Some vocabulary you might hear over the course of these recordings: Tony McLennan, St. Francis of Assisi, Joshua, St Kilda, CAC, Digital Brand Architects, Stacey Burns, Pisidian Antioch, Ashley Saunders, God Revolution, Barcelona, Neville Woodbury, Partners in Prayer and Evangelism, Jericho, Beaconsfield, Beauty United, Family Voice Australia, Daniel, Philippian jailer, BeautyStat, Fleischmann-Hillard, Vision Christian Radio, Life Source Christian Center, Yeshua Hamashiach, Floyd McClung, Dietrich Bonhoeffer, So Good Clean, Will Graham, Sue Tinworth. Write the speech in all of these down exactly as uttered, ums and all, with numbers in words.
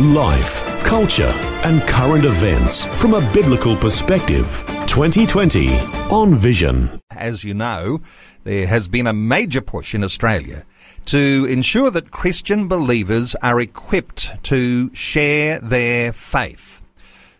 Life, culture and current events from a biblical perspective. twenty twenty on Vision. As you know, there has been a major push in Australia to ensure that Christian believers are equipped to share their faith.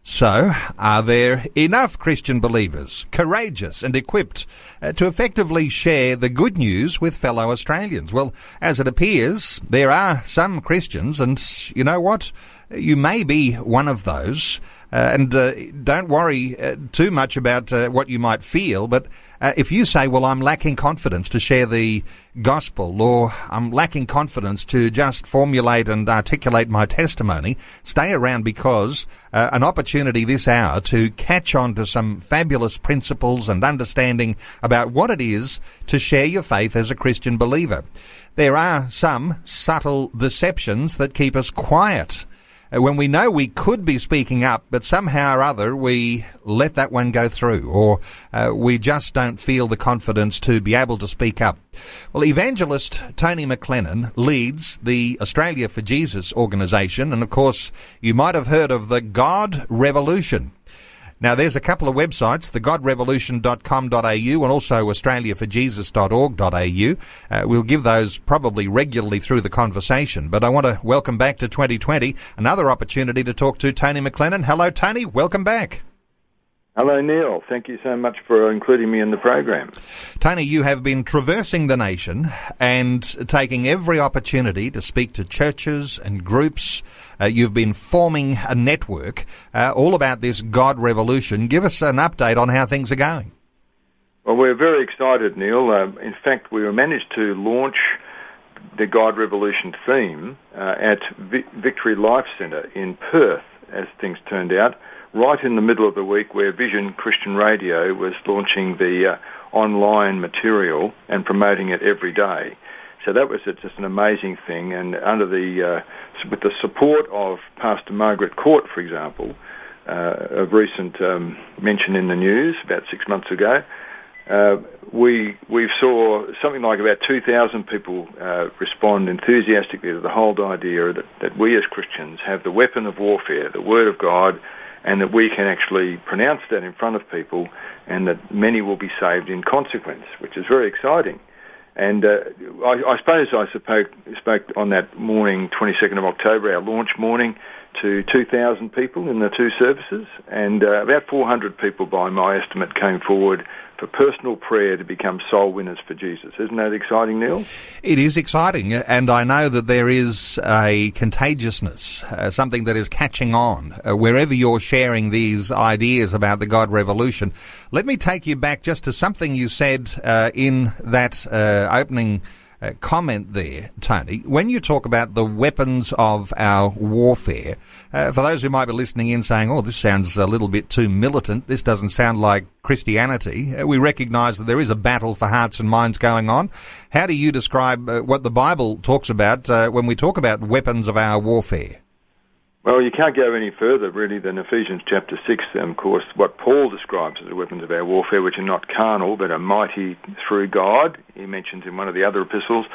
So, are there enough Christian believers, courageous and equipped, uh, to effectively share the good news with fellow Australians? Well, as it appears, there are some Christians, and you know what? You may be one of those. Uh, and uh, don't worry uh, too much about uh, what you might feel, but uh, if you say, well, I'm lacking confidence to share the gospel, or I'm lacking confidence to just formulate and articulate my testimony, stay around because uh, an opportunity this hour to catch on to some fabulous principles and understanding about what it is to share your faith as a Christian believer. There are some subtle deceptions that keep us quiet when we know we could be speaking up, but somehow or other we let that one go through, or uh, we just don't feel the confidence to be able to speak up. Well, evangelist Tony McLennan leads the Australia for Jesus organisation, and of course you might have heard of the God Revolution. Now, there's a couple of websites, the god revolution dot com dot a u and also australia for jesus dot org dot a u. Uh, we'll give those probably regularly through the conversation. But I want to welcome back to twenty twenty another opportunity to talk to Tony McLennan. Hello, Tony. Welcome back. Hello, Neil. Thank you so much for including me in the program. Tony, you have been traversing the nation and taking every opportunity to speak to churches and groups. Uh, you've been forming a network uh, all about this God Revolution. Give us an update on how things are going. Well, we're very excited, Neil. Uh, in fact, we managed to launch the God Revolution theme uh, at Vi- Victory Life Centre in Perth, as things turned out, right in the middle of the week where Vision Christian Radio was launching the uh, online material and promoting it every day. So that was just an amazing thing, and under the uh, with the support of Pastor Margaret Court, for example, uh, of recent um, mention in the news about six months ago, uh, we we saw something like about two thousand people uh, respond enthusiastically to the whole idea that, that we as Christians have the weapon of warfare, the Word of God, and that we can actually pronounce that in front of people, and that many will be saved in consequence, which is very exciting. And uh, I, I suppose I spoke, spoke on that morning, twenty-second of October, our launch morning, to two thousand people in the two services, and uh, about four hundred people, by my estimate, came forward for personal prayer to become soul winners for Jesus. Isn't that exciting, Neil? It is exciting, and I know that there is a contagiousness, uh, something that is catching on, uh, wherever you're sharing these ideas about the God Revolution. Let me take you back just to something you said uh, in that uh, opening Uh, comment there, Tony. When you talk about the weapons of our warfare, uh, for those who might be listening in saying, oh, this sounds a little bit too militant, this doesn't sound like Christianity, uh, we recognise that there is a battle for hearts and minds going on. How do you describe uh, what the Bible talks about uh, when we talk about weapons of our warfare? Well, you can't go any further, really, than Ephesians chapter six, and, of course, what Paul describes as the weapons of our warfare, which are not carnal, but are mighty through God. He mentions in one of the other epistles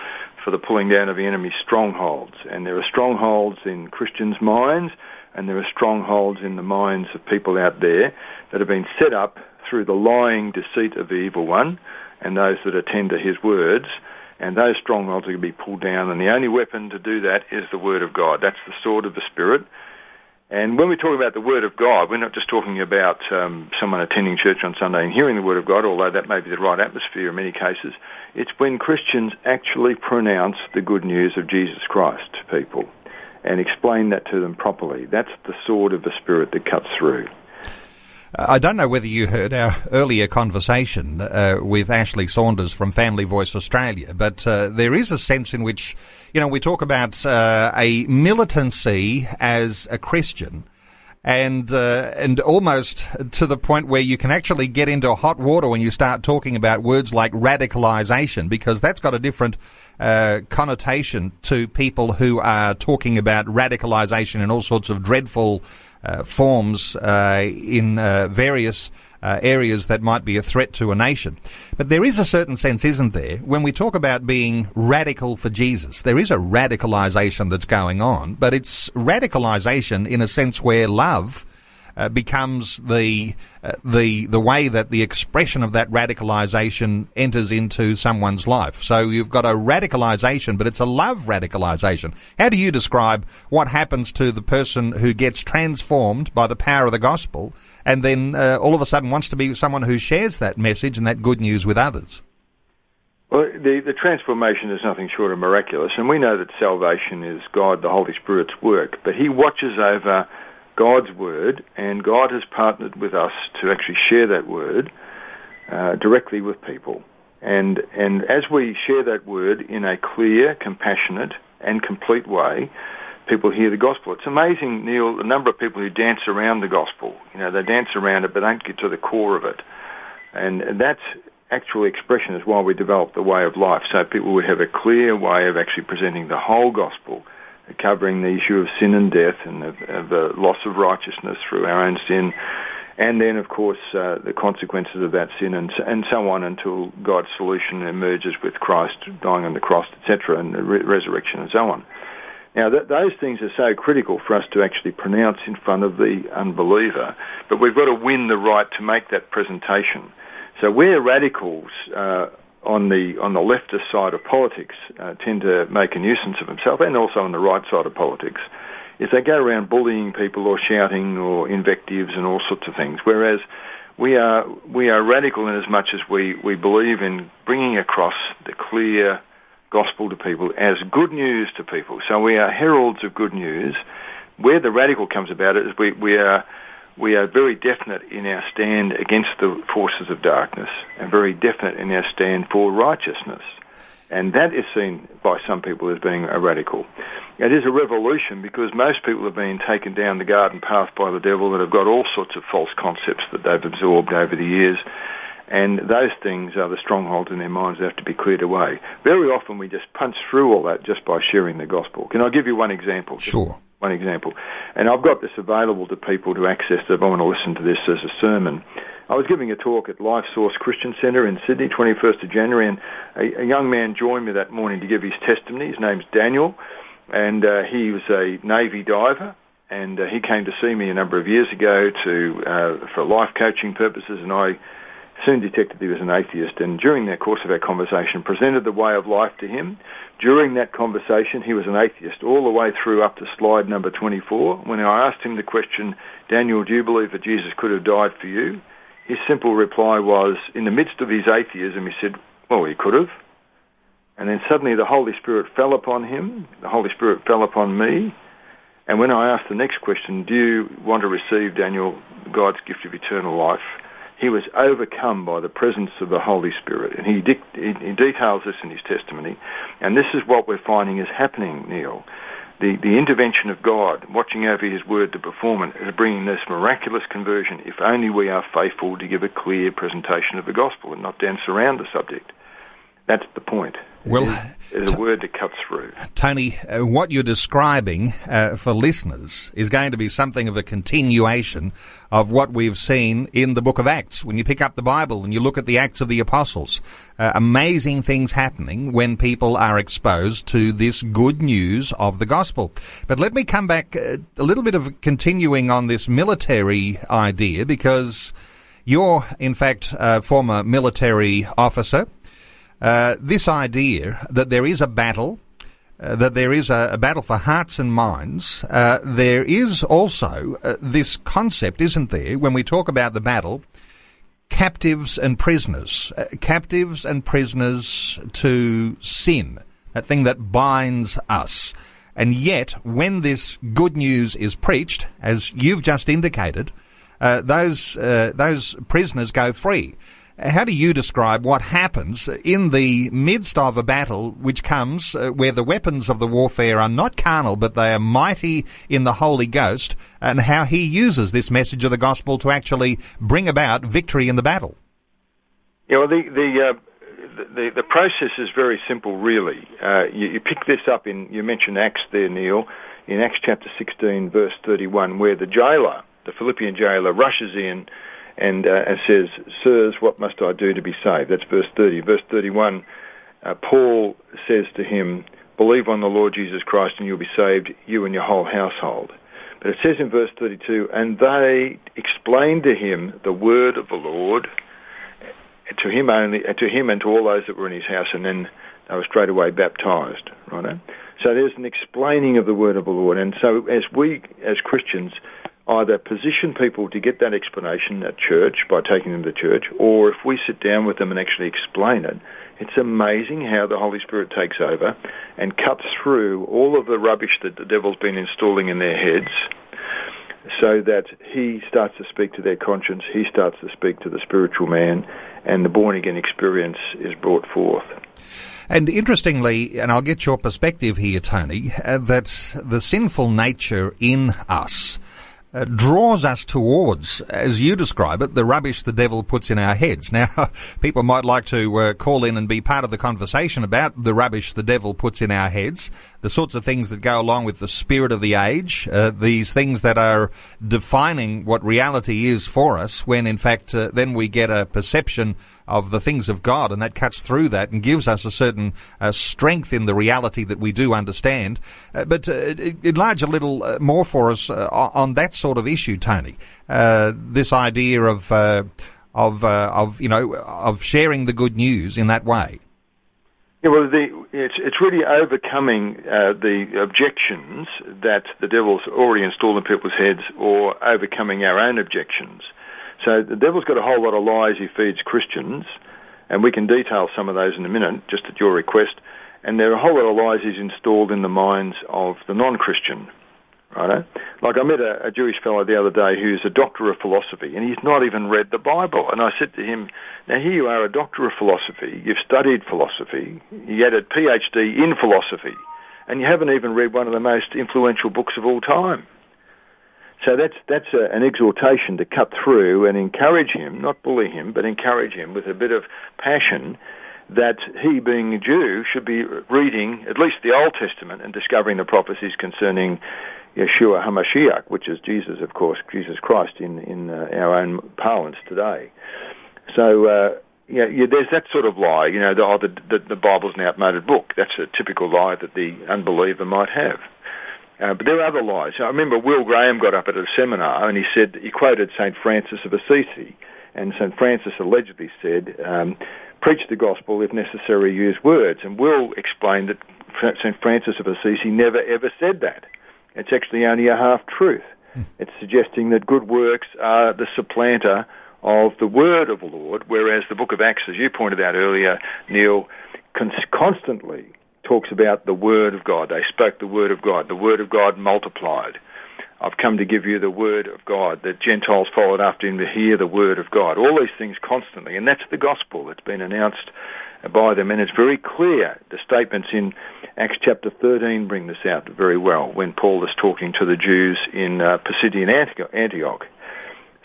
for the pulling down of the enemy's strongholds. And there are strongholds in Christians' minds, and there are strongholds in the minds of people out there that have been set up through the lying deceit of the evil one and those that attend to his words. And those strongholds are going to be pulled down, and the only weapon to do that is the Word of God. That's the sword of the Spirit. And when we talk about the Word of God, we're not just talking about um, someone attending church on Sunday and hearing the Word of God, although that may be the right atmosphere in many cases. It's when Christians actually pronounce the good news of Jesus Christ to people and explain that to them properly. That's the sword of the Spirit that cuts through. I don't know whether you heard our earlier conversation uh, with Ashley Saunders from Family Voice Australia, but uh, there is a sense in which, you know, we talk about uh, a militancy as a Christian, and uh, and almost to the point where you can actually get into hot water when you start talking about words like radicalization, because that's got a different uh, connotation to people who are talking about radicalization in all sorts of dreadful uh, forms uh, in uh, various uh, areas that might be a threat to a nation. But there is a certain sense, isn't there, when we talk about being radical for Jesus, there is a radicalization that's going on, but it's radicalization in a sense where love Love uh, becomes the uh, the the way that the expression of that radicalization enters into someone's life. So you've got a radicalization, but it's a love radicalization. How do you describe what happens to the person who gets transformed by the power of the gospel, and then uh, all of a sudden wants to be someone who shares that message and that good news with others? Well, the, the transformation is nothing short of miraculous, and we know that salvation is God, the Holy Spirit's work, but He watches over God's word, and God has partnered with us to actually share that word uh, directly with people. And and as we share that word in a clear, compassionate, and complete way, people hear the gospel. It's amazing, Neil, the number of people who dance around the gospel. You know, they dance around it but don't get to the core of it. And that actual expression is why we developed the way of life, so people would have a clear way of actually presenting the whole gospel, covering the issue of sin and death and of, of the loss of righteousness through our own sin, and then, of course, uh, the consequences of that sin and, and so on until God's solution emerges with Christ dying on the cross, et cetera, and the re- resurrection and so on. Now, th- those things are so critical for us to actually pronounce in front of the unbeliever, but we've got to win the right to make that presentation. So we're radicals uh on the on the leftist side of politics uh, tend to make a nuisance of themselves, and also on the right side of politics, is they go around bullying people or shouting or invectives and all sorts of things. Whereas we are we are radical in as much as we, we believe in bringing across the clear gospel to people as good news to people. So we are heralds of good news. Where the radical comes about is we, we are... We are very definite in our stand against the forces of darkness, and very definite in our stand for righteousness. And that is seen by some people as being a radical. It is a revolution, because most people have been taken down the garden path by the devil that have got all sorts of false concepts that they've absorbed over the years. And those things are the strongholds in their minds that have to be cleared away. Very often we just punch through all that just by sharing the gospel. Can I give you one example? Sure. One example. And I've got this available to people to access if I want to listen to this as a sermon. I was giving a talk at Life Source Christian Center in Sydney, twenty-first of January, and a, a young man joined me that morning to give his testimony. His name's Daniel, and uh, he was a Navy diver, and uh, he came to see me a number of years ago to uh, for life coaching purposes, and I soon detected he was an atheist, and during the course of our conversation presented the way of life to him. During that conversation, he was an atheist all the way through up to slide number twenty-four. When I asked him the question, Daniel, do you believe that Jesus could have died for you? His simple reply was, in the midst of his atheism, he said, well, he could have. And then suddenly the Holy Spirit fell upon him. The Holy Spirit fell upon me. And when I asked the next question, do you want to receive, Daniel, God's gift of eternal life? He was overcome by the presence of the Holy Spirit, and he, de- he details this in his testimony. And this is what we're finding is happening, Neil. The, the intervention of God, watching over His word to perform it, is bringing this miraculous conversion, if only we are faithful to give a clear presentation of the gospel and not dance around the subject. That's the point. Well, it is, it is a word that cuts through. Tony, uh, what you're describing uh, for listeners is going to be something of a continuation of what we've seen in the book of Acts. When you pick up the Bible and you look at the Acts of the Apostles, uh, amazing things happening when people are exposed to this good news of the gospel. But let me come back uh, a little bit of continuing on this military idea, because you're, in fact, a former military officer. Uh, this idea that there is a battle, uh, that there is a, a battle for hearts and minds, uh, there is also uh, this concept, isn't there, when we talk about the battle, captives and prisoners, uh, captives and prisoners to sin, that thing that binds us. And yet, when this good news is preached, as you've just indicated, uh, those uh, those prisoners go free. How do you describe what happens in the midst of a battle which comes uh, where the weapons of the warfare are not carnal, but they are mighty in the Holy Ghost, and how he uses this message of the gospel to actually bring about victory in the battle? Yeah, well, the the, uh, the, the process is very simple, really. Uh, you, you pick this up in, you mentioned Acts there, Neil, in Acts chapter sixteen, verse thirty-one, where the jailer, the Philippian jailer, rushes in and uh, says, "Sirs, what must I do to be saved?" That's verse thirty. Verse thirty-one, uh, Paul says to him, "Believe on the Lord Jesus Christ and you'll be saved, you and your whole household." But it says in verse thirty-two, "And they explained to him the word of the Lord, to him only, to him and to all those that were in his house, and then they were straight away baptized." Right? So there's an explaining of the word of the Lord. And so as we, as Christians, either position people to get that explanation at church by taking them to church, or if we sit down with them and actually explain it, it's amazing how the Holy Spirit takes over and cuts through all of the rubbish that the devil's been installing in their heads, so that he starts to speak to their conscience, he starts to speak to the spiritual man, and the born-again experience is brought forth. And interestingly, and I'll get your perspective here, Tony, uh, that the sinful nature in us Uh, draws us towards, as you describe it, the rubbish the devil puts in our heads. Now, people might like to uh, call in and be part of the conversation about the rubbish the devil puts in our heads, the sorts of things that go along with the spirit of the age, uh, these things that are defining what reality is for us, when in fact uh, then we get a perception of the things of God, and that cuts through that and gives us a certain uh, strength in the reality that we do understand. Uh, but uh, enlarge a little uh, more for us uh, on that sort of issue, Tony. Uh, this idea of uh, of uh, of you know of sharing the good news in that way. Yeah, well, the, it's it's really overcoming uh, the objections that the devil's already installed in people's heads, or overcoming our own objections. So the devil's got a whole lot of lies he feeds Christians, and we can detail some of those in a minute, just at your request. And there are a whole lot of lies he's installed in the minds of the non-Christian. Right? Like, I met a, a Jewish fellow the other day who's a doctor of philosophy, and he's not even read the Bible. And I said to him, "Now, here you are, a doctor of philosophy, you've studied philosophy, you had a P H D in philosophy, and you haven't even read one of the most influential books of all time." So that's that's a, an exhortation to cut through and encourage him, not bully him, but encourage him with a bit of passion, that he, being a Jew, should be reading at least the Old Testament and discovering the prophecies concerning Yeshua Hamashiach, which is Jesus, of course, Jesus Christ in, in uh, our own parlance today. So, uh, yeah, yeah, there's that sort of lie, you know, the, oh, the, the, the Bible's an outmoded book. That's a typical lie that the unbeliever might have. Uh, but there are other lies. I remember Will Graham got up at a seminar and he said, he quoted Saint Francis of Assisi, and Saint Francis allegedly said, um, "Preach the gospel, if necessary, use words." And Will explained that Saint Francis of Assisi never ever said that. It's actually only a half-truth. It's suggesting that good works are the supplanter of the word of the Lord, whereas the book of Acts, as you pointed out earlier, Neil, constantly talks about the word of God. They spoke the word of God. The word of God multiplied. "I've come to give you the word of God." The Gentiles followed after him to hear the word of God. All these things constantly. And that's the gospel that's been announced by them. And it's very clear. The statements in Acts chapter thirteen bring this out very well, when Paul is talking to the Jews in uh, Pisidian Antioch.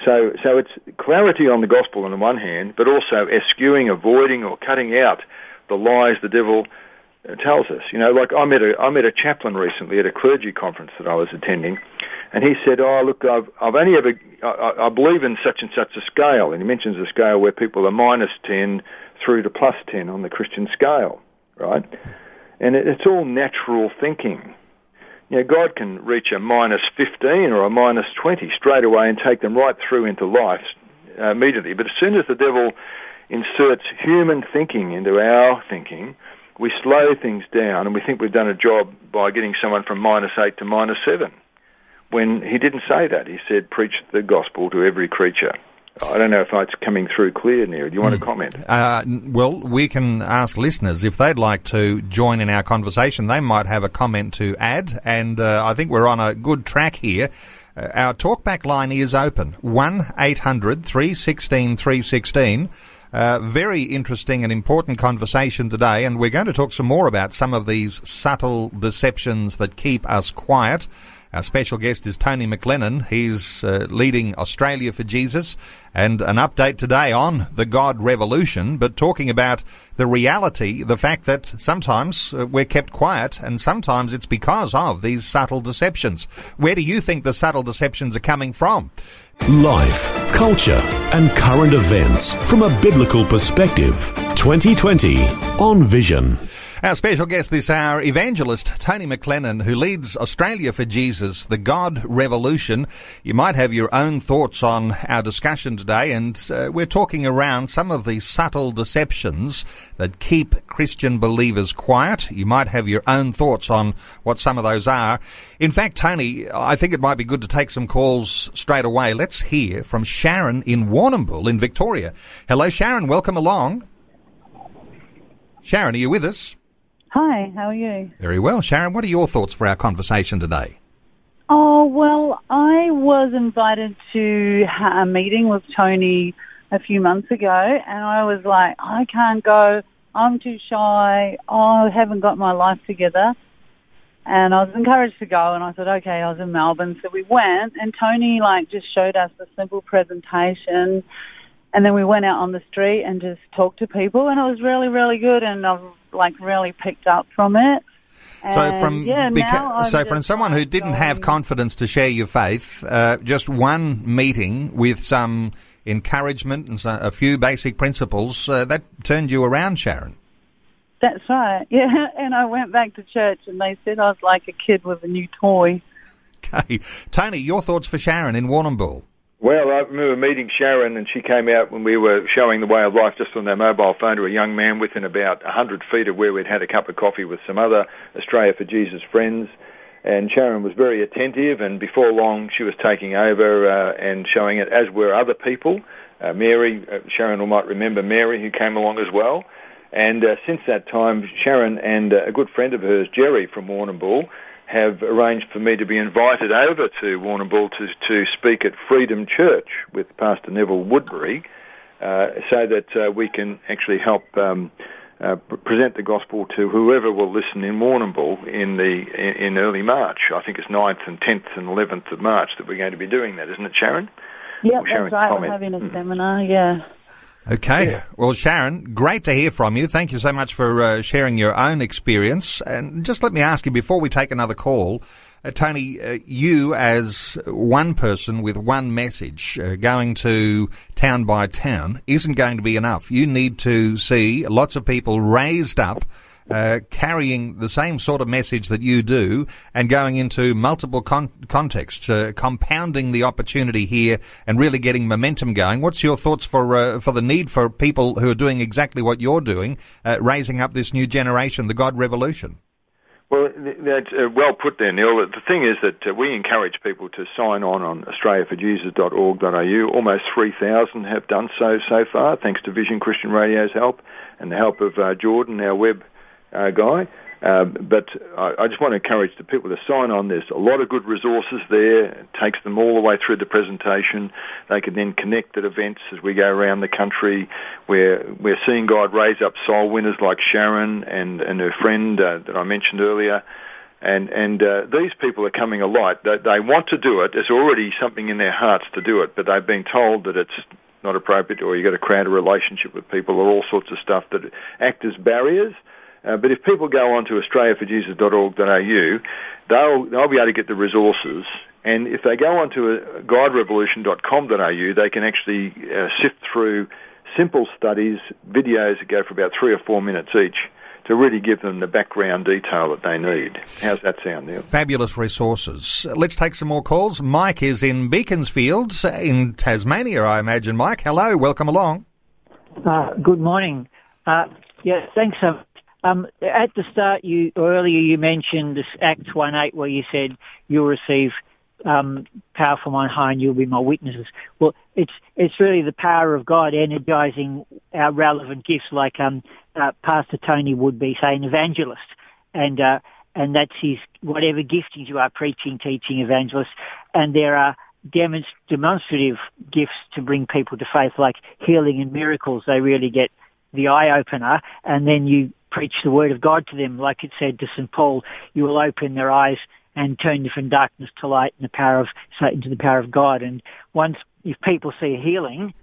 So so it's clarity on the gospel on the one hand, but also eschewing, avoiding, or cutting out the lies the devil tells us. You know, like I met a, I met a chaplain recently at a clergy conference that I was attending, and he said, "Oh, look, I've, I've only ever, I, I believe in such and such a scale," and he mentions a scale where people are minus ten through to plus ten on the Christian scale, right? And it, it's all natural thinking. You know, God can reach a minus fifteen or a minus twenty straight away and take them right through into life uh, immediately. But as soon as the devil inserts human thinking into our thinking, we slow things down, and we think we've done a job by getting someone from minus eight to minus seven. When he didn't say that. He said, "Preach the gospel to every creature." I don't know if it's coming through clear, Neil. Do you want to comment? Uh, well, we can ask listeners if they'd like to join in our conversation. They might have a comment to add, and uh, I think we're on a good track here. Uh, our talkback line is open, one eight hundred three one six three one six. Uh, very interesting and important conversation today, and we're going to talk some more about some of these subtle deceptions that keep us quiet. Our special guest is Tony McLennan. He's uh, leading Australia for Jesus, and an update today on the God Revolution, but talking about the reality, the fact that sometimes uh, we're kept quiet, and sometimes it's because of these subtle deceptions. Where do you think the subtle deceptions are coming from? Life, culture, and current events from a biblical perspective. twenty twenty on Vision. Our special guest this hour, evangelist Tony McLennan, who leads Australia for Jesus, the God Revolution. You might have your own thoughts on our discussion today, and uh, we're talking around some of the subtle deceptions that keep Christian believers quiet. You might have your own thoughts on what some of those are. In fact, Tony, I think it might be good to take some calls straight away. Let's hear from Sharon in Warrnambool in Victoria. Hello, Sharon. Welcome along. Sharon, are you with us? Hi, how are you? Very well. Sharon, what are your thoughts for our conversation today? Oh, well, I was invited to a meeting with Tony a few months ago, and I was like, I can't go, I'm too shy, I haven't got my life together. And I was encouraged to go, and I thought, okay, I was in Melbourne, so we went, and Tony, like, just showed us a simple presentation, and then we went out on the street and just talked to people, and it was really, really good, and I've like really picked up from it. And so from yeah, beca- so from someone who didn't going... have confidence to share your faith, uh, just one meeting with some encouragement and so, a few basic principles, uh, that turned you around, Sharon. That's right. Yeah, and I went back to church and they said I was like a kid with a new toy. Okay. Tony, your thoughts for Sharon in Warrnambool? Well, I remember meeting Sharon, and she came out when we were showing the way of life just on their mobile phone to a young man within about one hundred feet of where we'd had a cup of coffee with some other Australia for Jesus friends. And Sharon was very attentive, and before long she was taking over uh, and showing it, as were other people. Uh, Mary, uh, Sharon might remember Mary, who came along as well. And uh, since that time, Sharon and uh, a good friend of hers, Jerry from Warrnambool, have arranged for me to be invited over to Warrnambool to, to speak at Freedom Church with Pastor Neville Woodbury, uh, so that uh, we can actually help um, uh, present the gospel to whoever will listen in Warrnambool in the in, in early March. I think it's ninth and tenth and eleventh of March that we're going to be doing that, isn't it, Sharon? Yeah, that's right. Comment? We're having a hmm. seminar, yeah. Okay. Yeah. Well, Sharon, great to hear from you. Thank you so much for uh, sharing your own experience. And just let me ask you, before we take another call, uh, Tony, uh, you as one person with one message uh, going to town by town isn't going to be enough. You need to see lots of people raised up, uh, carrying the same sort of message that you do and going into multiple con- contexts, uh, compounding the opportunity here and really getting momentum going. What's your thoughts for uh, for the need for people who are doing exactly what you're doing, uh, raising up this new generation, the God Revolution? Well, that's uh, well put there, Neil. The thing is that uh, we encourage people to sign on on australia for jesus dot org dot a u. Almost three thousand have done so so far, thanks to Vision Christian Radio's help and the help of uh, Jordan, our web Uh, guy, uh, but I, I just want to encourage the people to sign on. There's a lot of good resources there. It takes them all the way through the presentation. They can then connect at events as we go around the country. Where we're seeing God raise up soul winners like Sharon and, and her friend uh, that I mentioned earlier. And, and uh, these people are coming alight. They, they want to do it. There's already something in their hearts to do it, but they've been told that it's not appropriate, or you've got to create a relationship with people, or all sorts of stuff that act as barriers. Uh, but if people go on to australia for jesus dot org dot a u, they'll, they'll be able to get the resources. And if they go on to uh, god revolution dot com dot a u, they can actually uh, sift through simple studies, videos that go for about three or four minutes each, to really give them the background detail that they need. How's that sound, Neil? Fabulous resources. Let's take some more calls. Mike is in Beaconsfield in Tasmania, I imagine. Mike, hello. Welcome along. Uh, good morning. Uh, yeah, thanks so much. Um, at the start, you earlier you mentioned this Acts one eight, where you said you'll receive um, power from on high and you'll be my witnesses. Well, it's it's really the power of God energising our relevant gifts, like um, uh, Pastor Tony would be, say, an evangelist, and uh, and that's his whatever giftings you are, preaching, teaching, evangelist, and there are demonstrative gifts to bring people to faith, like healing and miracles. They really get the eye-opener, and then you preach the word of God to them. Like it said to Saint Paul, you will open their eyes and turn them from darkness to light and the power of Satan to the power of God. And once, if people see a healing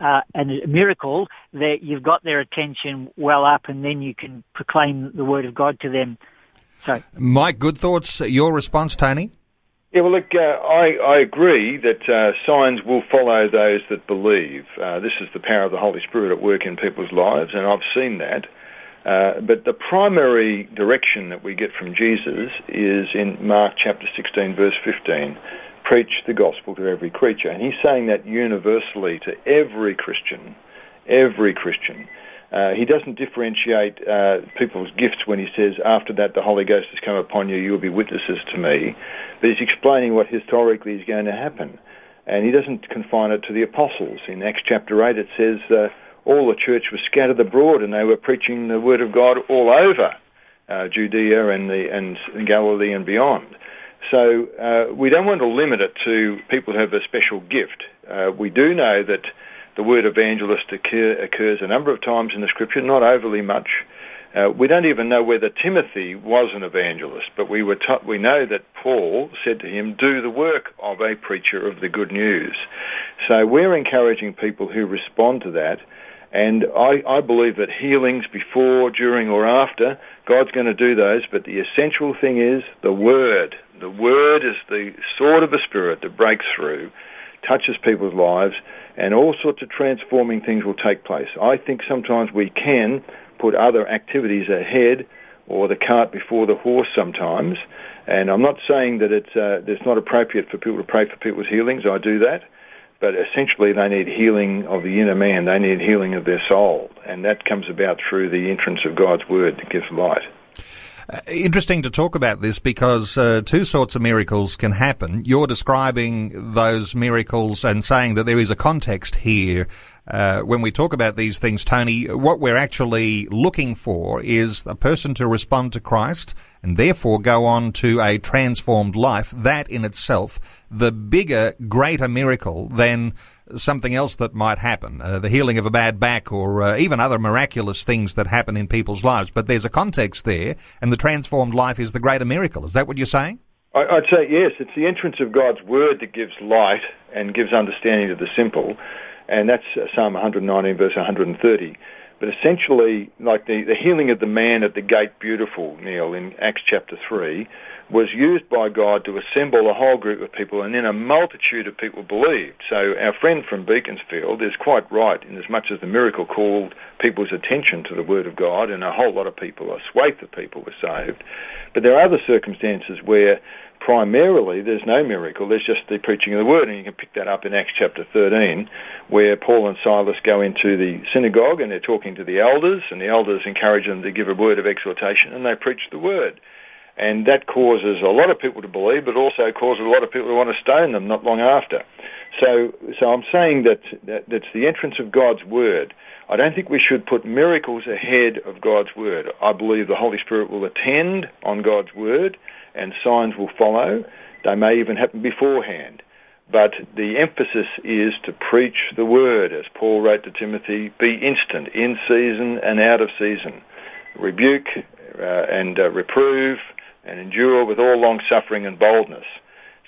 uh, and a miracle, that you've got their attention well up, and then you can proclaim the word of God to them. So, Mike, good thoughts. Your response, Tony? Yeah, well, look, uh, I, I agree that uh, signs will follow those that believe. Uh, this is the power of the Holy Spirit at work in people's lives, and I've seen that. Uh, but the primary direction that we get from Jesus is in Mark chapter sixteen, verse fifteen, preach the gospel to every creature. And he's saying that universally to every Christian, every Christian. Uh, he doesn't differentiate uh, people's gifts when he says, after that the Holy Ghost has come upon you, you will be witnesses to me. But he's explaining what historically is going to happen. And he doesn't confine it to the apostles. In Acts chapter eight it says, uh, all the church was scattered abroad and they were preaching the word of God all over uh, Judea and, the, and Galilee and beyond. So uh, we don't want to limit it to people who have a special gift. Uh, we do know that the word evangelist occur, occurs a number of times in the Scripture, not overly much. Uh, we don't even know whether Timothy was an evangelist, but we were t- we know that Paul said to him, do the work of a preacher of the good news. So we're encouraging people who respond to that, and I, I believe that healings before, during or after, God's going to do those, but the essential thing is the Word. The Word is the sword of the Spirit that breaks through, touches people's lives, and all sorts of transforming things will take place. I think sometimes we can put other activities ahead, or the cart before the horse sometimes, and I'm not saying that it's, uh, it's not appropriate for people to pray for people's healings. I do that, but essentially they need healing of the inner man. They need healing of their soul, and that comes about through the entrance of God's Word that gives light. Uh, interesting to talk about this because uh, two sorts of miracles can happen. You're describing those miracles and saying that there is a context here. Uh, when we talk about these things, Tony, what we're actually looking for is a person to respond to Christ and therefore go on to a transformed life. That in itself, the bigger, greater miracle than something else that might happen, uh, the healing of a bad back or uh, even other miraculous things that happen in people's lives. But there's a context there, and the transformed life is the greater miracle. Is that what you're saying? I'd say yes. It's the entrance of God's Word that gives light and gives understanding to the simple. And that's Psalm one nineteen, verse one thirty. But essentially, like the, the healing of the man at the gate, beautiful, Neil, in Acts chapter three, was used by God to assemble a whole group of people, and then a multitude of people believed. So our friend from Beaconsfield is quite right, in as much as the miracle called people's attention to the Word of God, and a whole lot of people, a swathe of people, were saved. But there are other circumstances where primarily there's no miracle, there's just the preaching of the Word, and you can pick that up in Acts chapter thirteen, where Paul and Silas go into the synagogue and they're talking to the elders, and the elders encourage them to give a word of exhortation, and they preach the Word. And that causes a lot of people to believe, but also causes a lot of people to want to stone them not long after. So so I'm saying that, that that's the entrance of God's Word. I don't think we should put miracles ahead of God's Word. I believe the Holy Spirit will attend on God's Word, and signs will follow. They may even happen beforehand. But the emphasis is to preach the Word, as Paul wrote to Timothy, be instant, in season and out of season. Rebuke uh, and uh, reprove, and endure with all long-suffering and boldness.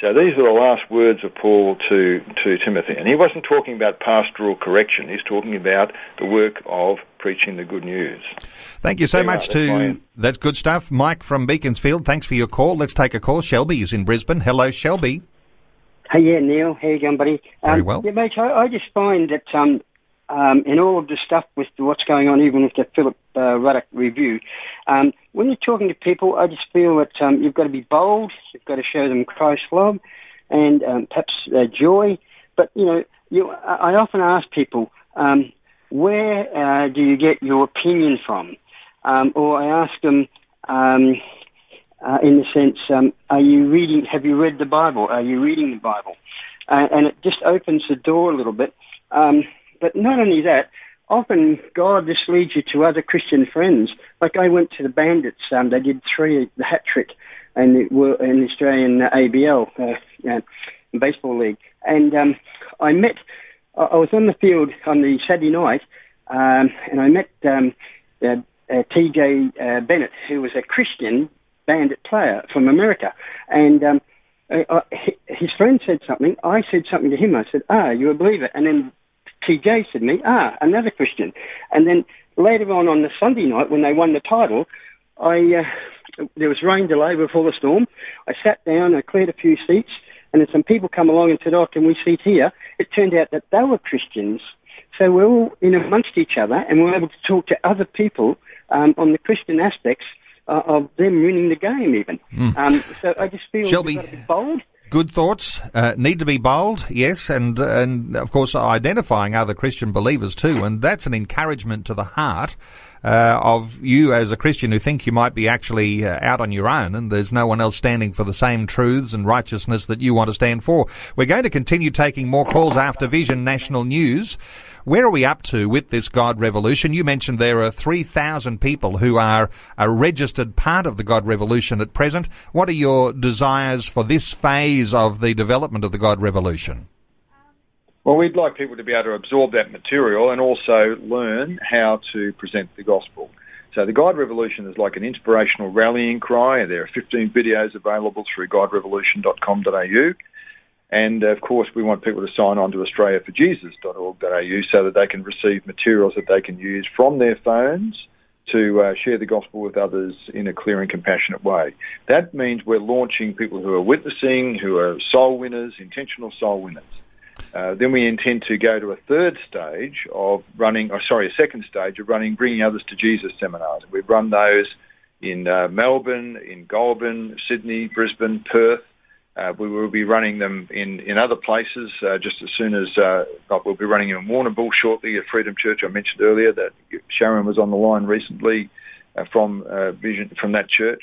So these are the last words of Paul to, to Timothy. And he wasn't talking about pastoral correction. He's talking about the work of preaching the good news. Thank you so there much you to... That's good stuff. Mike from Beaconsfield, thanks for your call. Let's take a call. Shelby is in Brisbane. Hello, Shelby. Hey, yeah, Neil. How you going, buddy? Um, Very well. Yeah, mate, I, I just find that um, um, in all of the stuff with what's going on, even with the Philip uh, Ruddock review... Um, when you're talking to people, I just feel that um, you've got to be bold, you've got to show them Christ's love and um, perhaps uh, joy. But, you know, you, I often ask people, um, where uh, do you get your opinion from? Um, or I ask them, um, uh, in the sense, um, are you reading, have you read the Bible? Are you reading the Bible? Uh, and it just opens the door a little bit. Um, but not only that, often God just leads you to other Christian friends. Like I went to the Bandits. Um, they did three the hat trick, and it were in the Australian uh, A B L uh, uh, baseball league. And um, I met, I, I was on the field on the Saturday night, um, and I met um, uh, uh, T J uh, Bennett, who was a Christian bandit player from America. And um, I, I, his friend said something. I said something to him. I said, ah, you're a believer. And then T J said to me, ah, another Christian. And then later on on the Sunday night when they won the title, I uh, there was rain delay before the storm. I sat down, I cleared a few seats, and then some people come along and said, oh, can we seat here? It turned out that they were Christians. So we're all in amongst each other, and we're able to talk to other people um, on the Christian aspects uh, of them winning the game even. Mm. Um, so I just feel Shelby, you've got to be bold. Good thoughts. Uh, need to be bold, yes, and, and of course identifying other Christian believers too, and that's an encouragement to the heart uh, of you as a Christian who think you might be actually uh, out on your own and there's no one else standing for the same truths and righteousness that you want to stand for. We're going to continue taking more calls after Vision National News. Where are we up to with this God Revolution? You mentioned there are three thousand people who are a registered part of the God Revolution at present. What are your desires for this phase of the development of the God Revolution? Well, we'd like people to be able to absorb that material and also learn how to present the gospel. So the God Revolution is like an inspirational rallying cry. There are fifteen videos available through god revolution dot com dot a u. And, of course, we want people to sign on to australia for jesus dot org dot a u so that they can receive materials that they can use from their phones to uh, share the gospel with others in a clear and compassionate way. That means we're launching people who are witnessing, who are soul winners, intentional soul winners. Uh, then we intend to go to a third stage of running, or sorry, a second stage of running Bringing Others to Jesus seminars. We've run those in uh, Melbourne, in Goulburn, Sydney, Brisbane, Perth. Uh, we will be running them in, in other places uh, just as soon as... Uh, we'll be running in Warrnambool shortly at Freedom Church. I mentioned earlier that Sharon was on the line recently uh, from uh, Vision from that church.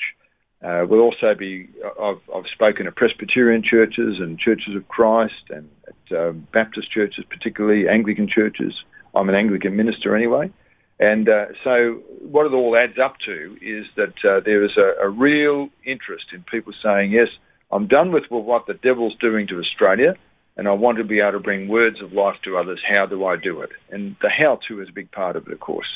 Uh, we'll also be... I've, I've spoken at Presbyterian churches and Churches of Christ and at uh, Baptist churches, particularly Anglican churches. I'm an Anglican minister anyway. And uh, so what it all adds up to is that uh, there is a, a real interest in people saying, yes, I'm done with what the devil's doing to Australia, and I want to be able to bring words of life to others. How do I do it? And the how-to is a big part of it, of course.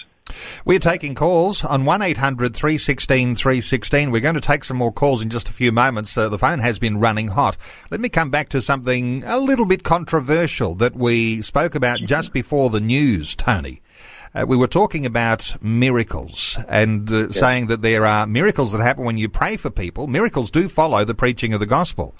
We're taking calls on one eight hundred three one six three one six. We're going to take some more calls in just a few moments. Uh, the phone has been running hot. Let me come back to something a little bit controversial that we spoke about just before the news, Tony. Uh, we were talking about miracles and uh, yeah. saying that there are miracles that happen when you pray for people. Miracles do follow the preaching of the gospel.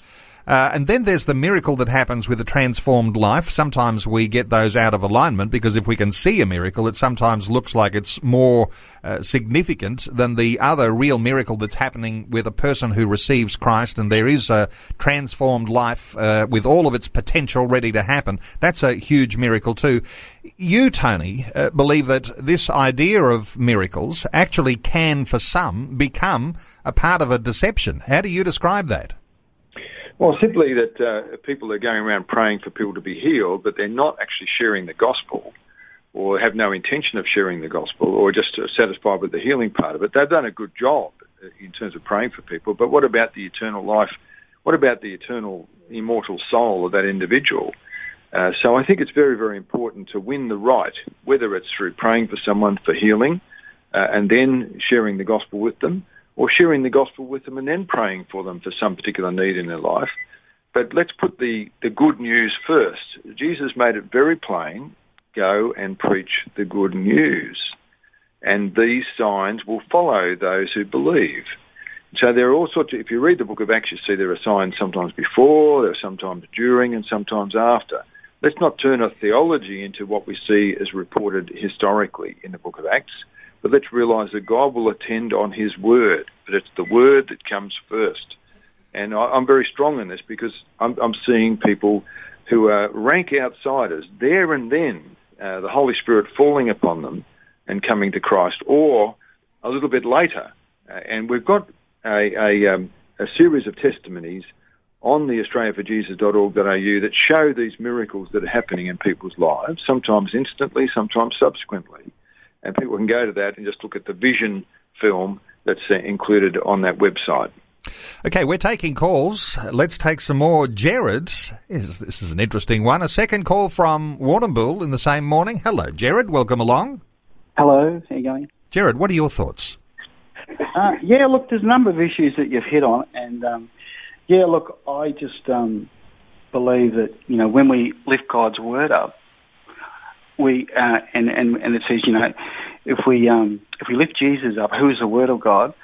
Uh, and then there's the miracle that happens with a transformed life. Sometimes we get those out of alignment because if we can see a miracle, it sometimes looks like it's more uh, significant than the other real miracle that's happening with a person who receives Christ and there is a transformed life uh, with all of its potential ready to happen. That's a huge miracle too. You, Tony, uh, believe that this idea of miracles actually can, for some, become a part of a deception. How do you describe that? Well, simply that uh, people are going around praying for people to be healed, but they're not actually sharing the gospel or have no intention of sharing the gospel or just satisfied with the healing part of it. They've done a good job in terms of praying for people, but what about the eternal life? What about the eternal, immortal soul of that individual? Uh, so I think it's very, very important to win the right, whether it's through praying for someone for healing uh, and then sharing the gospel with them, or sharing the gospel with them and then praying for them for some particular need in their life. But let's put the, the good news first. Jesus made it very plain, go and preach the good news, and these signs will follow those who believe. So there are all sorts of, if you read the book of Acts, you see there are signs sometimes before, there are sometimes during, and sometimes after. Let's not turn our theology into what we see as reported historically in the book of Acts, but let's realise that God will attend on his word, but it's the word that comes first. And I, I'm very strong in this because I'm, I'm seeing people who are rank outsiders, there and then, uh, the Holy Spirit falling upon them and coming to Christ, or a little bit later. Uh, and we've got a, a, um, a series of testimonies on the australia for jesus dot org dot a u that show these miracles that are happening in people's lives, sometimes instantly, sometimes subsequently. And people can go to that and just look at the Vision film that's included on that website. Okay, we're taking calls. Let's take some more. Jared, this is an interesting one. A second call from Warrnambool in the same morning. Hello, Jared. Welcome along. Hello. How are you going? Jared, what are your thoughts? Uh, yeah, look, there's a number of issues that you've hit on. And, um, yeah, look, I just um, believe that, you know, when we lift God's word up, we uh, and, and, and it says, you know, if we um, if we lift Jesus up, who is the word of God,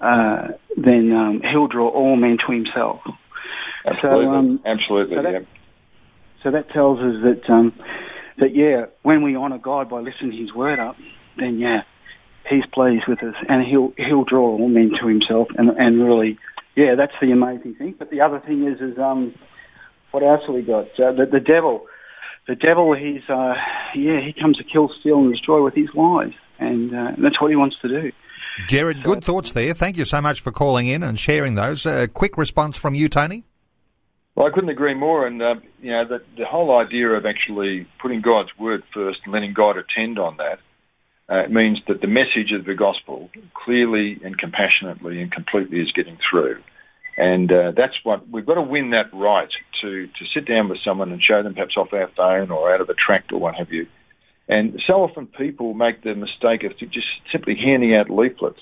Uh, then um, he'll draw all men to himself. Absolutely, so, um, absolutely. So that, yeah. so that tells us that um, that yeah, when we honour God by lifting His word up, then yeah, He's pleased with us, and he'll he'll draw all men to himself. And and really, yeah, that's the amazing thing. But the other thing is, is um, what else have we got? Uh, the, the devil, the devil. He's uh, yeah, he comes to kill, steal, and destroy with his lies, and uh, that's what he wants to do. Jared, good thoughts there. Thank you so much for calling in and sharing those. A quick response from you, Tony? Well, I couldn't agree more. And, uh, you know, the, the whole idea of actually putting God's word first and letting God attend on that uh, means that the message of the gospel clearly and compassionately and completely is getting through. And uh, that's what we've got to win that right to, to sit down with someone and show them perhaps off our phone or out of a tract or what have you. And so often people make the mistake of just simply handing out leaflets.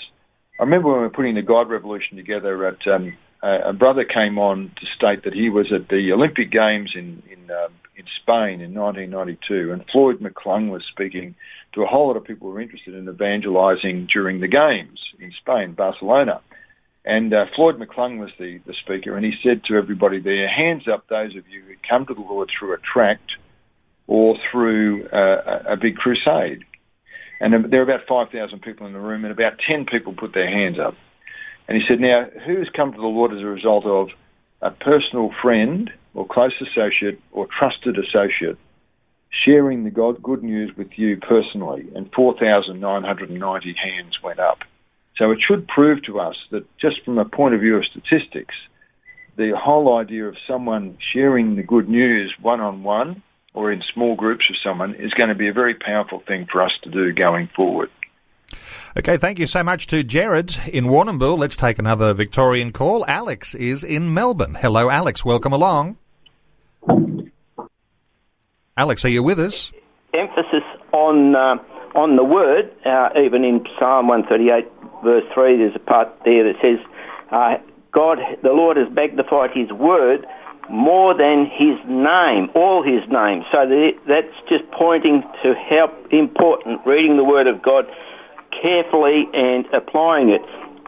I remember when we were putting the God Revolution together, at, um, a, a brother came on to state that he was at the Olympic Games in in, um, in Spain in nineteen ninety-two, and Floyd McClung was speaking to a whole lot of people who were interested in evangelising during the Games in Spain, Barcelona. And uh, Floyd McClung was the, the speaker, and he said to everybody there, hands up those of you who come to the Lord through a tract or through uh, a big crusade. And there were about five thousand people in the room, and about ten people put their hands up. And he said, now, who's come to the Lord as a result of a personal friend or close associate or trusted associate sharing the God good news with you personally? And four thousand nine hundred ninety hands went up. So it should prove to us that just from a point of view of statistics, the whole idea of someone sharing the good news one-on-one or in small groups of someone, is going to be a very powerful thing for us to do going forward. Okay, thank you so much to Jared in Warrnambool. Let's take another Victorian call. Alex is in Melbourne. Hello, Alex. Welcome along. Alex, are you with us? Emphasis on uh, on the word. Uh, even in Psalm one thirty-eight, verse three, there's a part there that says, uh, God, the Lord has magnified his word more than his name, all his name. So that it, that's just pointing to how important reading the Word of God carefully and applying it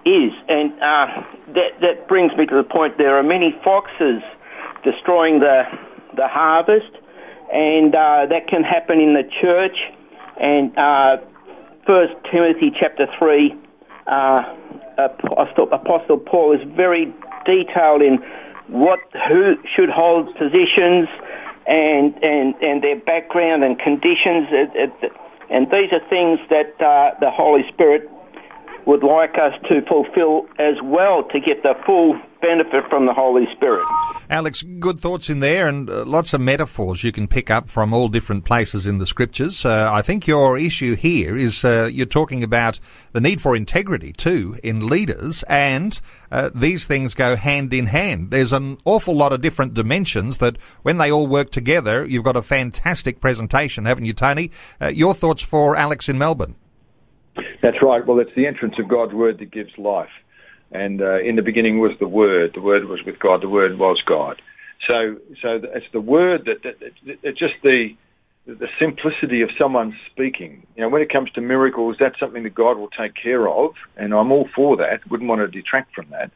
is. And uh, that, that brings me to the point, there are many foxes destroying the, the harvest, and uh, that can happen in the church. And uh, First Timothy chapter three, uh, Apostle, Apostle Paul is very detailed in what who should hold positions and and and their background and conditions, and these are things that uh, the Holy Spirit would like us to fulfill as well, to get the full benefit from the Holy Spirit. Alex, good thoughts in there, and uh, lots of metaphors you can pick up from all different places in the Scriptures. Uh, I think your issue here is uh, you're talking about the need for integrity, too, in leaders, and uh, these things go hand in hand. There's an awful lot of different dimensions that, when they all work together, you've got a fantastic presentation, haven't you, Tony? Uh, your thoughts for Alex in Melbourne? That's right. Well, it's the entrance of God's Word that gives life. And uh, in the beginning was the Word. The Word was with God. The Word was God. So so it's the Word that, that, that it's just the the simplicity of someone speaking. You know, when it comes to miracles, that's something that God will take care of, and I'm all for that. Wouldn't want to detract from that.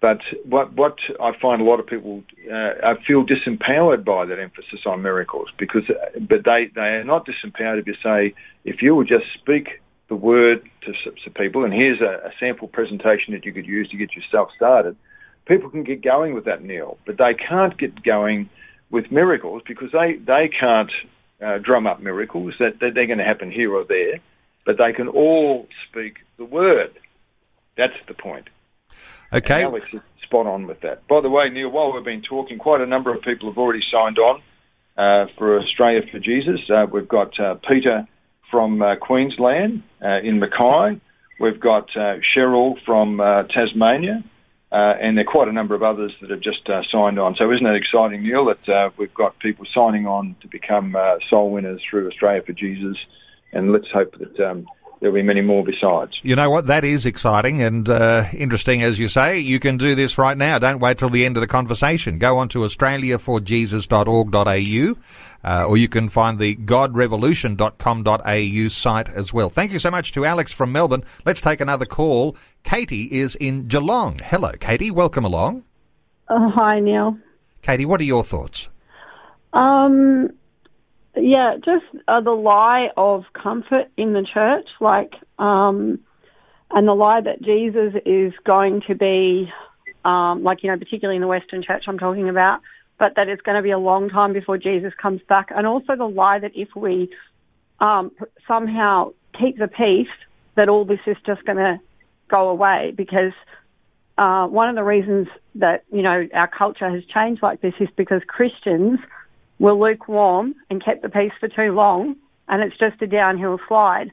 But what, what I find a lot of people uh, I feel disempowered by that emphasis on miracles, because but they, they are not disempowered if you say, if you would just speak the word to, to people, and here's a, a sample presentation that you could use to get yourself started, people can get going with that, Neil, but they can't get going with miracles because they, they can't uh, drum up miracles that, that they're going to happen here or there, but they can all speak the word. That's the point. Okay. And Alex is spot on with that. By the way, Neil, while we've been talking, quite a number of people have already signed on uh, for Australia for Jesus. Uh, we've got uh, Peter from uh, Queensland uh, in Mackay. We've got uh, Cheryl from uh, Tasmania. Uh, and there are quite a number of others that have just uh, signed on. So isn't it exciting, Neil, that uh, we've got people signing on to become uh, soul winners through Australia for Jesus, and let's hope that um, there'll be many more besides. You know what, that is exciting and uh, interesting, as you say. You can do this right now. Don't wait till the end of the conversation. Go on to australia for jesus dot org dot a u, uh, or you can find the god revolution dot com dot a u site as well. Thank you so much to Alex from Melbourne. Let's take another call. Katie is in Geelong. Hello, Katie. Welcome along. Uh, hi, Neil. Katie, what are your thoughts? Um... Yeah, just uh, the lie of comfort in the church, like, um, and the lie that Jesus is going to be, um, like, you know, particularly in the Western church I'm talking about, but that it's going to be a long time before Jesus comes back. And also the lie that if we um, somehow keep the peace, that all this is just going to go away. Because uh, one of the reasons that, you know, our culture has changed like this is because Christians were lukewarm and kept the peace for too long, and it's just a downhill slide.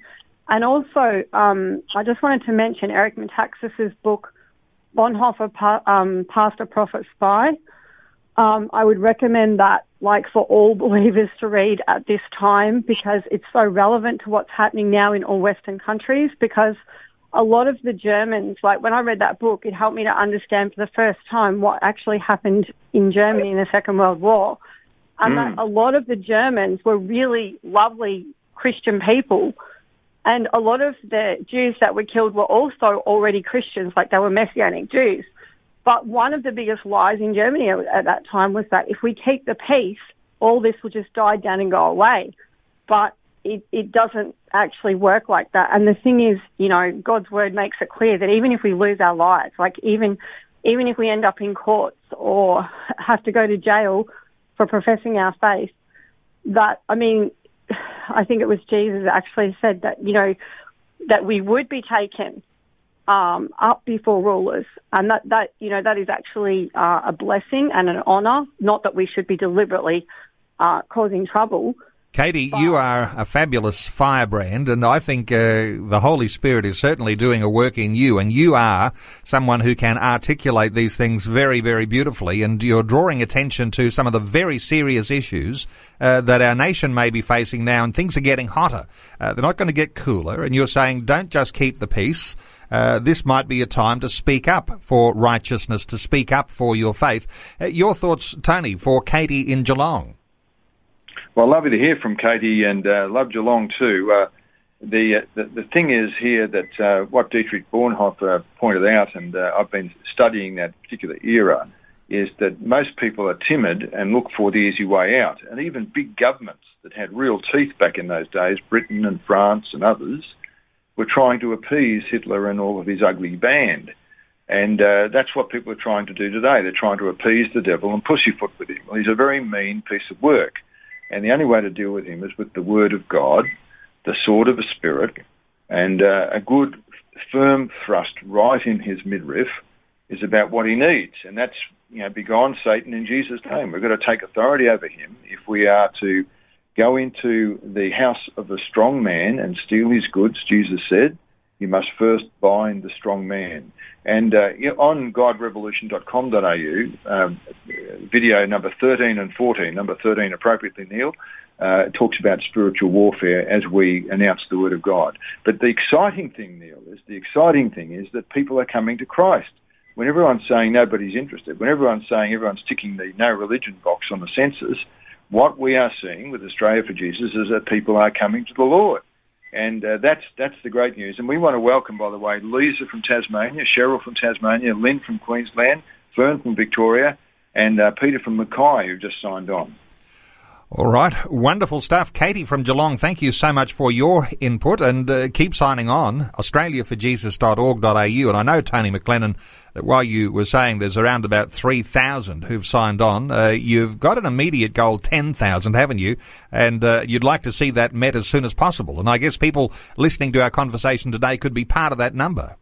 And also, um, I just wanted to mention Eric Metaxas's book, Bonhoeffer, pa- um, Pastor, Prophet, Spy. Um, I would recommend that, like, for all believers to read at this time, because it's so relevant to what's happening now in all Western countries, because a lot of the Germans, like, when I read that book, it helped me to understand for the first time what actually happened in Germany in the Second World War. And mm. that a lot of the Germans were really lovely Christian people, and a lot of the Jews that were killed were also already Christians, like they were Messianic Jews. But one of the biggest lies in Germany at that time was that if we keep the peace, all this will just die down and go away. But it, it doesn't actually work like that. And the thing is, you know, God's word makes it clear that even if we lose our lives, like even even if we end up in courts or have to go to jail for professing our faith, that, I mean, I think it was Jesus actually said that, you know, that we would be taken um, up before rulers, and that, that you know, that is actually uh, a blessing and an honour, not that we should be deliberately uh, causing trouble. Katie, but you are a fabulous firebrand, and I think uh, the Holy Spirit is certainly doing a work in you, and you are someone who can articulate these things very, very beautifully, and you're drawing attention to some of the very serious issues uh, that our nation may be facing now, and things are getting hotter. Uh, they're not going to get cooler, and you're saying don't just keep the peace. Uh, this might be a time to speak up for righteousness, to speak up for your faith. Uh, your thoughts, Tony, for Katie in Geelong? Well, lovely to hear from Katie, and uh, love Geelong too. Uh, the, uh, the the thing is here that uh, what Dietrich Bonhoeffer pointed out, and uh, I've been studying that particular era, is that most people are timid and look for the easy way out. And even big governments that had real teeth back in those days, Britain and France and others, were trying to appease Hitler and all of his ugly band. And uh, that's what people are trying to do today. They're trying to appease the devil and pussyfoot with him. Well, he's a very mean piece of work. And the only way to deal with him is with the word of God, the sword of the Spirit, and uh, a good firm thrust right in his midriff is about what he needs. And that's, you know, begone Satan in Jesus' name. We've got to take authority over him if we are to go into the house of the strong man and steal his goods. Jesus said, you must first bind the strong man. And uh, on god revolution dot com dot a u, um, video number thirteen and fourteen, number thirteen appropriately, Neil, uh, talks about spiritual warfare as we announce the word of God. But the exciting thing, Neil, is the exciting thing is that people are coming to Christ. When everyone's saying nobody's interested, when everyone's saying everyone's ticking the no religion box on the census, what we are seeing with Australia for Jesus is that people are coming to the Lord. And uh, that's that's the great news. And we want to welcome, by the way, Lisa from Tasmania, Cheryl from Tasmania, Lynn from Queensland, Fern from Victoria, and uh, Peter from Mackay, who just signed on. All right. Wonderful stuff. Katie from Geelong, thank you so much for your input, and uh, keep signing on, australia for jesus dot org dot a u. And I know, Tony McLennan, that while you were saying there's around about three thousand who've signed on, uh, you've got an immediate goal, ten thousand, haven't you? And uh, you'd like to see that met as soon as possible. And I guess people listening to our conversation today could be part of that number.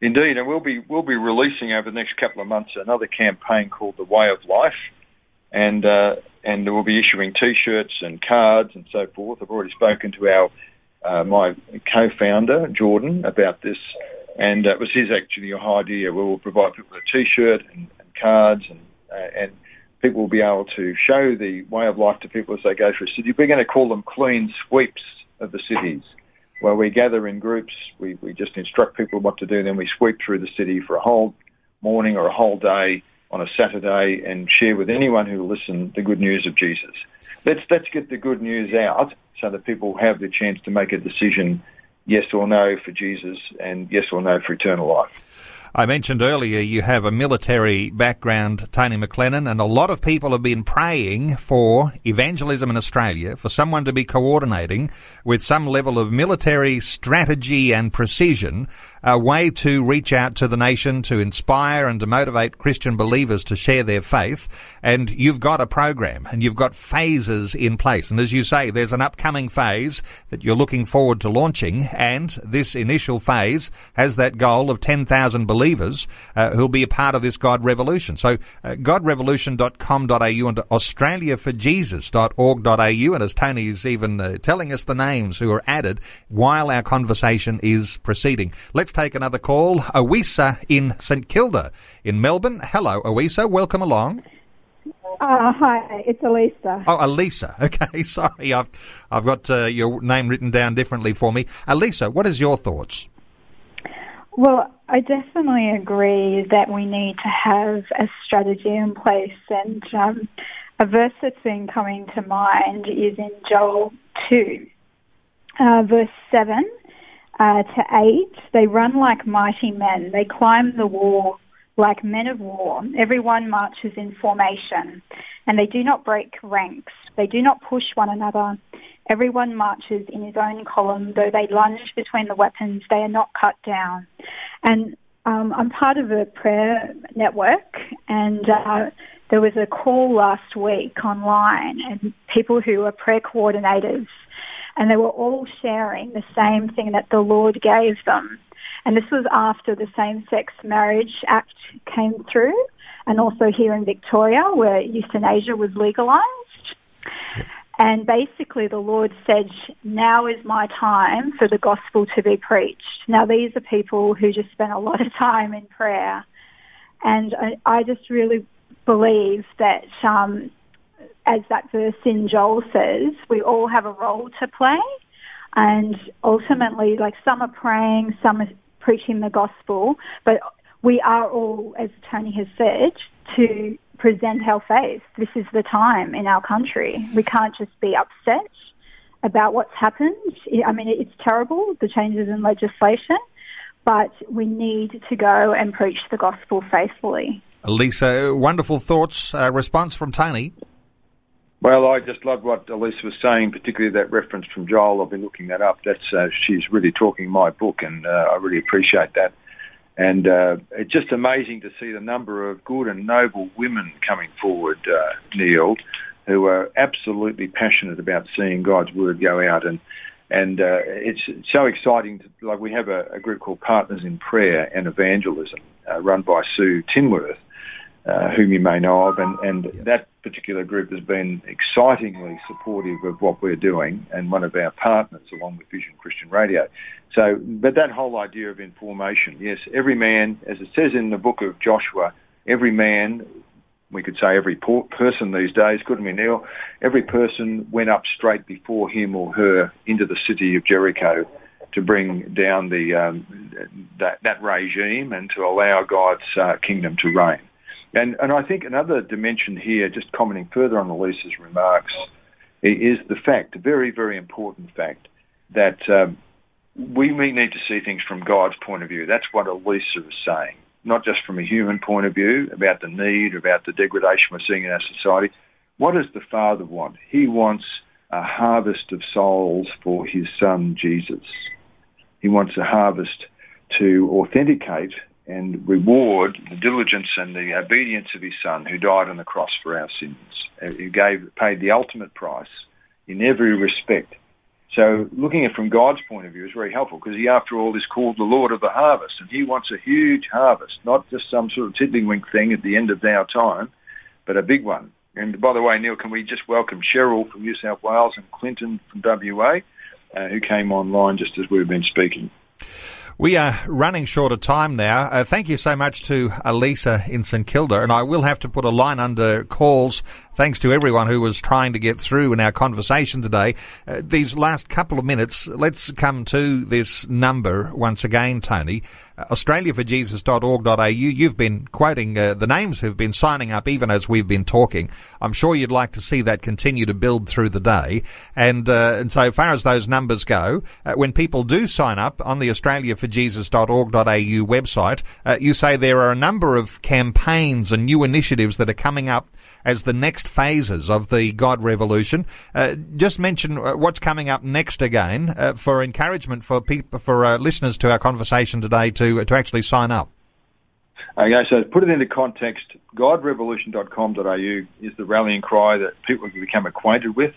Indeed. And we'll be, we'll be releasing over the next couple of months another campaign called The Way of Life. And uh, and we'll be issuing T-shirts and cards and so forth. I've already spoken to our uh, my co-founder, Jordan, about this, And uh, it was his actually idea. We will provide people with a T-shirt and, and cards, and uh, and people will be able to show the way of life to people as they go through city. We're going to call them clean sweeps of the cities, where we gather in groups. We, we just instruct people what to do, and then we sweep through the city for a whole morning or a whole day on a Saturday, and share with anyone who will listen the good news of Jesus. Let's let's get the good news out so that people have the chance to make a decision, yes or no for Jesus, and yes or no for eternal life. I mentioned earlier you have a military background, Tony McLennan, and a lot of people have been praying for evangelism in Australia, for someone to be coordinating with some level of military strategy and precision, a way to reach out to the nation, to inspire and to motivate Christian believers to share their faith. And you've got a program, and you've got phases in place. And as you say, there's an upcoming phase that you're looking forward to launching, and this initial phase has that goal of ten thousand believers. Believers uh, who'll be a part of this God Revolution. So uh, god revolution dot com dot a u and australia for jesus dot org dot a u, and as Tony's even uh, telling us the names who are added while our conversation is proceeding. Let's take another call. Awisa in St Kilda in Melbourne. Hello, Awisa. Welcome along. Uh, hi, it's Elisa. Oh, Elisa. Okay, sorry. I've, I've got uh, your name written down differently for me. Elisa, what is your thoughts? Well, I definitely agree that we need to have a strategy in place, and um, a verse that's been coming to mind is in Joel two, uh, verse seven uh, to eight. They run like mighty men. They climb the wall like men of war. Everyone marches in formation, and they do not break ranks. They do not push one another. Everyone marches in his own column. Though they lunge between the weapons, they are not cut down. And um, I'm part of a prayer network, and uh, there was a call last week online, and people who are prayer coordinators, and they were all sharing the same thing that the Lord gave them. And this was after the Same-Sex Marriage Act came through, and also here in Victoria where euthanasia was legalised. And basically the Lord said, now is my time for the gospel to be preached. Now these are people who just spent a lot of time in prayer. And I, I just really believe that, um, as that verse in Joel says, we all have a role to play. And ultimately, like, some are praying, some are preaching the gospel, but we are all, as Tony has said, to present our faith. This is the time in our country. We can't just be upset about what's happened. I mean, it's terrible, the changes in legislation, but we need to go and preach the gospel faithfully. Elisa, wonderful thoughts. Uh, response from Tony? Well, I just love what Elisa was saying, particularly that reference from Joel. I've been looking that up. That's uh, she's really talking my book, and uh, I really appreciate that. And uh, it's just amazing to see the number of good and noble women coming forward, uh, Neil, who are absolutely passionate about seeing God's word go out. And and uh, it's so exciting. To, like, we have a, a group called Partners in Prayer and Evangelism, uh, run by Sue Tinworth, uh, whom you may know of. And, and yeah. that particular group has been excitingly supportive of what we're doing, and one of our partners along with Vision Christian Radio. So, but that whole idea of information, yes, every man, as it says in the book of Joshua, every man, we could say every por- person these days, couldn't we, Neil? Every person went up straight before him or her into the city of Jericho to bring down the um, that, that regime and to allow God's uh, kingdom to reign. And and I think another dimension here, just commenting further on Elisa's remarks, is the fact, a very, very important fact, that um, we may need to see things from God's point of view. That's what Elisa is saying, not just from a human point of view, about the need, about the degradation we're seeing in our society. What does the Father want? He wants a harvest of souls for his Son, Jesus. He wants a harvest to authenticate and reward the diligence and the obedience of his Son, who died on the cross for our sins, who gave, paid the ultimate price in every respect. So looking at it from God's point of view is very helpful, because he, after all, is called the Lord of the harvest, and he wants a huge harvest, not just some sort of tiddlywink thing at the end of our time, but a big one. And by the way, Neil, can we just welcome Cheryl from New South Wales and Clinton from W A, uh, who came online just as we've been speaking. We are running short of time now. Uh, thank you so much to Elisa in St Kilda, and I will have to put a line under calls. Thanks to everyone who was trying to get through in our conversation today. Uh, these last couple of minutes, let's come to this number once again, Tony. Australia for Jesus dot org dot A U. You've been quoting uh, the names who've been signing up even as we've been talking. I'm sure you'd like to see that continue to build through the day. And, uh, and so far as those numbers go, uh, when people do sign up on the Australia for Jesus dot org dot A U website, uh, you say there are a number of campaigns and new initiatives that are coming up as the next phases of the God Revolution. Uh, just mention what's coming up next again uh, for encouragement for people, for uh, listeners to our conversation today to to actually sign up. Okay, so to put it into context, god revolution dot com dot A U is the rallying cry that people can become acquainted with.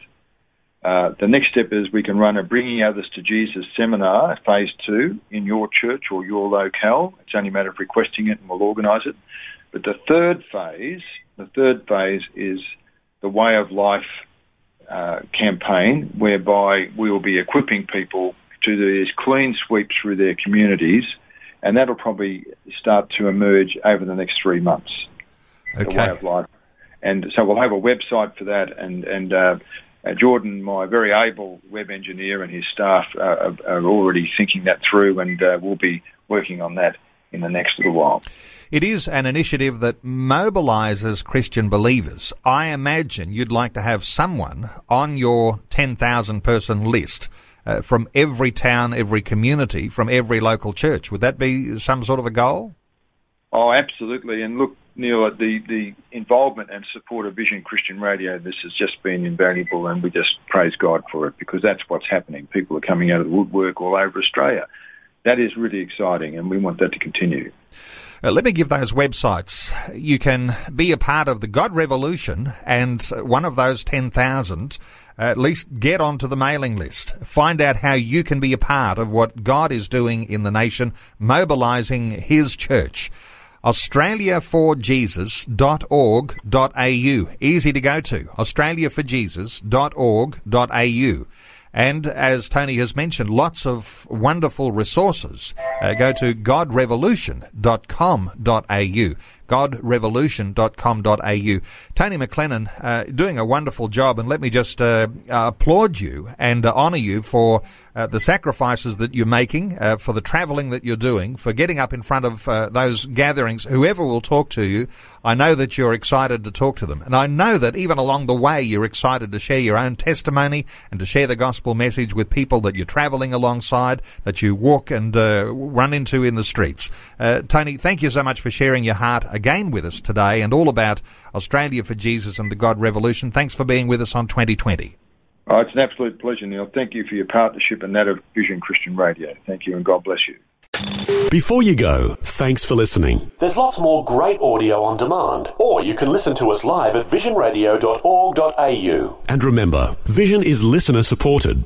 Uh, the next step is we can run a Bringing Others to Jesus seminar, phase two, in your church or your locale. It's only a matter of requesting it and we'll organise it. But the third phase, the third phase is the Way of Life uh, campaign, whereby we will be equipping people to do these clean sweeps through their communities. And that'll probably start to emerge over the next three months. Okay. The Way of Life. And so we'll have a website for that. And, and uh, Jordan, my very able web engineer, and his staff uh, are, are already thinking that through, and uh, we'll be working on that in the next little while. It is an initiative that mobilises Christian believers. I imagine you'd like to have someone on your ten thousand person list. Uh, from every town, every community, from every local church. Would that be some sort of a goal? Oh, absolutely. And look, Neil, the, the involvement and support of Vision Christian Radio, this has just been invaluable, and we just praise God for it, because that's what's happening. People are coming out of the woodwork all over Australia. That is really exciting, and we want that to continue. Uh, let me give those websites. You can be a part of the God Revolution and one of those ten thousand, uh, at least get onto the mailing list. Find out how you can be a part of what God is doing in the nation, mobilising his church. Australia for Jesus dot org dot A U. Easy to go to. Australia for Jesus dot org dot A U. And as Tony has mentioned, lots of wonderful resources. Uh, go to god revolution dot com dot A U. god revolution dot com dot A U. Tony McLennan, uh, doing a wonderful job, and let me just uh, uh, applaud you and uh, honour you for uh, the sacrifices that you're making, uh, for the travelling that you're doing, for getting up in front of uh, those gatherings. Whoever will talk to you, I know that you're excited to talk to them, and I know that even along the way you're excited to share your own testimony and to share the gospel message with people that you're travelling alongside, that you walk and uh, run into in the streets. Uh, Tony, thank you so much for sharing your heart again. Again with us today, and all about Australia for Jesus and the God Revolution. Thanks for being with us on twenty twenty. Oh, it's an absolute pleasure, Neil. Thank you for your partnership and that of Vision Christian Radio. Thank you, and God bless you. Before you go, thanks for listening. There's lots more great audio on demand, or you can listen to us live at vision radio dot org dot A U. And remember, Vision is listener supported.